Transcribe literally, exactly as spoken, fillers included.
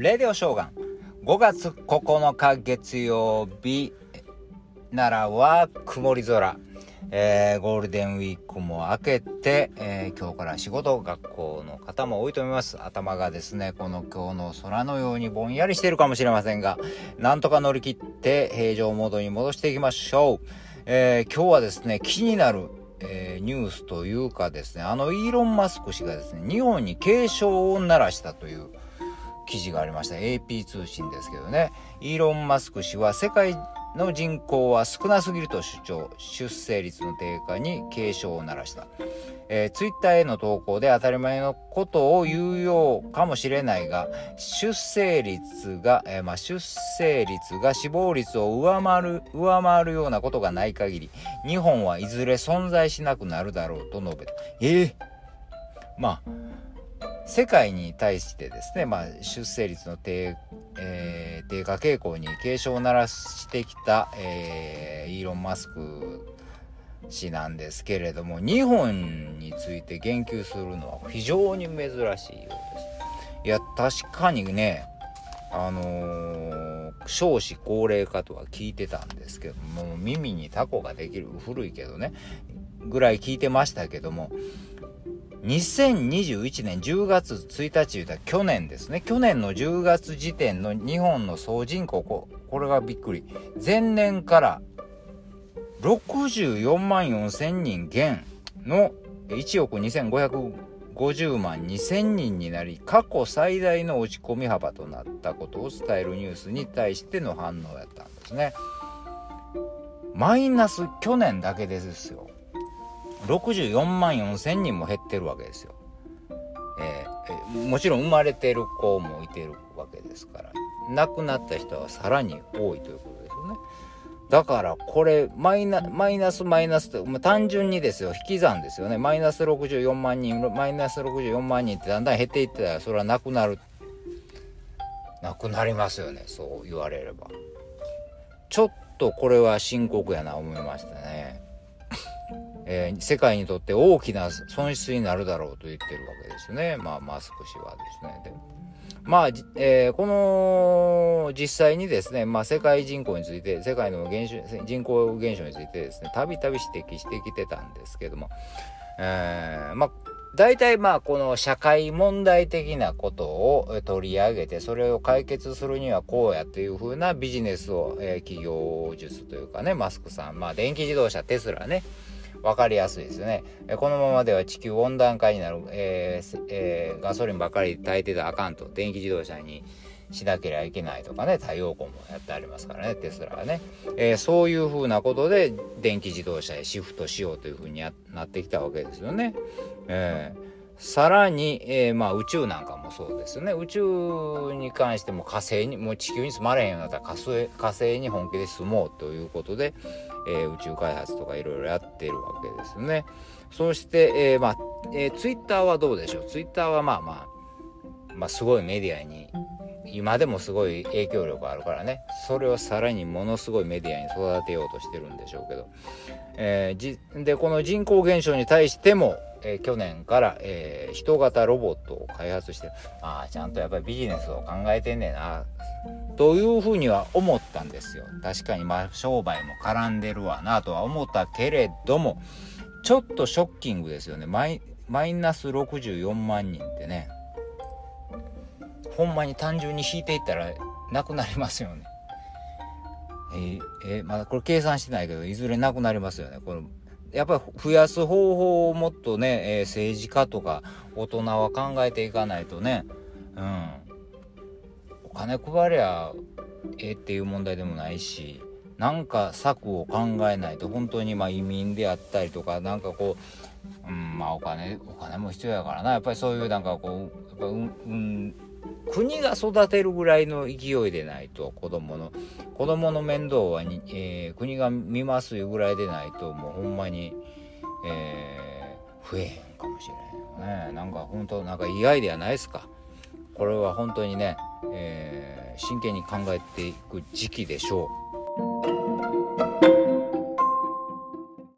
レディオ将軍ごがつここのか月曜日、奈良は曇り空、えー、ゴールデンウィークも明けて、えー、今日から仕事学校の方も多いと思います。頭がですね、この今日の空のようにぼんやりしているかもしれませんが、なんとか乗り切って平常モードに戻していきましょう。えー、今日はですね、気になるえー、ニュースというかですね、あのイーロン・マスク氏がですね、日本に警鐘を鳴らしたという記事がありました。エーピー 通信ですけどね、イーロン・マスク氏は世界の人口は少なすぎると主張、出生率の低下に警鐘を鳴らした。えー、ツイッターへの投稿で当たり前のことを言うようかもしれないが、出生率が、えーまあ、出生率が死亡率を上回る、上回るようなことがない限り、日本はいずれ存在しなくなるだろうと述べた。えー、まあ世界に対してですね、まあ、出生率の 低,、えー、低下傾向に警鐘を鳴らしてきた、えー、イーロン・マスク氏なんですけれども、日本について言及するのは非常に珍しいようです。いや、確かにね、あのー、少子高齢化とは聞いてたんですけども、耳にタコができる、古いけどね、ぐらい聞いてましたけども、にせんにじゅういちねんじゅうがつついたちだ、去年ですね、去年のじゅうがつ時点の日本の総人口、これがびっくり、前年からろくじゅうよんまんよんせんにん減のいちおくにせんごひゃくごじゅうまんにせんにんになり、過去最大の落ち込み幅となったことを伝えるニュースに対しての反応やったんですね。マイナス、去年だけですよ、ろくじゅうよんまんよんせんにんも減ってるわけですよ。えー、もちろん生まれてる子もいてるわけですから、亡くなった人はさらに多いということですよね。だからこれマイナ、マイナスマイナスと、まあ、単純にですよ、引き算ですよね。マイナスろくじゅうよんまん人、マイナスろくじゅうよんまん人ってだんだん減っていってたら、それはなくなる、なくなりますよね、そう言われれば。ちょっとこれは深刻やな思いましたね。えー、世界にとって大きな損失になるだろうと言ってるわけですね、まあ、マスク氏はですね。で、まあ、えー、この実際にですね、まあ、世界人口について、世界の減少、人口減少についてですね、たびたび指摘してきてたんですけども、えー、まあ大体まあこの社会問題的なことを取り上げて、それを解決するにはこうやっていう風なビジネスを、えー、企業術というかね、マスクさん、まあ電気自動車テスラね、分かりやすいですよね。このままでは地球温暖化になる、えーえー、ガソリンばかり炊いてたらあかんと、電気自動車にしなければいけないとかね、太陽光もやってありますからね、テスラがね、えー、そういうふうなことで電気自動車へシフトしようというふうになってきたわけですよね。えー、さらに、えーまあ、宇宙なんかもそうですよね。宇宙に関しても火星に、もう地球に住まれへんようになったら火星、火星に本気で住もうということで、えー、宇宙開発とかいろいろやってるわけですよね。そして、えーまあえー、ツイッターはどうでしょう。ツイッターはまあまあ、まあ、すごいメディアに、今でもすごい影響力あるからね、それをさらにものすごいメディアに育てようとしてるんでしょうけど、えー、じでこの人口減少に対しても、えー、去年から、えー、人型ロボットを開発して、ああちゃんとやっぱりビジネスを考えてんねんなというふうには思ったんですよ。確かにまあ商売も絡んでるわなとは思ったけれども、ちょっとショッキングですよね。マイ、マイナスろくじゅうよんまん人ってね、ほんまに単純に引いていったらなくなりますよね。えーえー、まだこれ計算してないけど、いずれなくなりますよね。これやっぱり増やす方法をもっとね、えー、政治家とか大人は考えていかないとね、うん、お金配りゃええっていう問題でもないし、なんか策を考えないと本当にまあ移民であったりとか、なんかこう、うん、まあお金、お金も必要やからな、やっぱりそういうなんかこう、やっぱうん、うん国が育てるぐらいの勢いでないと、子供の子供の面倒はに、えー、国が見ますいうぐらいでないと、もうほんまに、えー、増えへんかもしれないよね。なんか本当、なんかいいアイデアないですか。これは本当にね、えー、真剣に考えていく時期でしょう。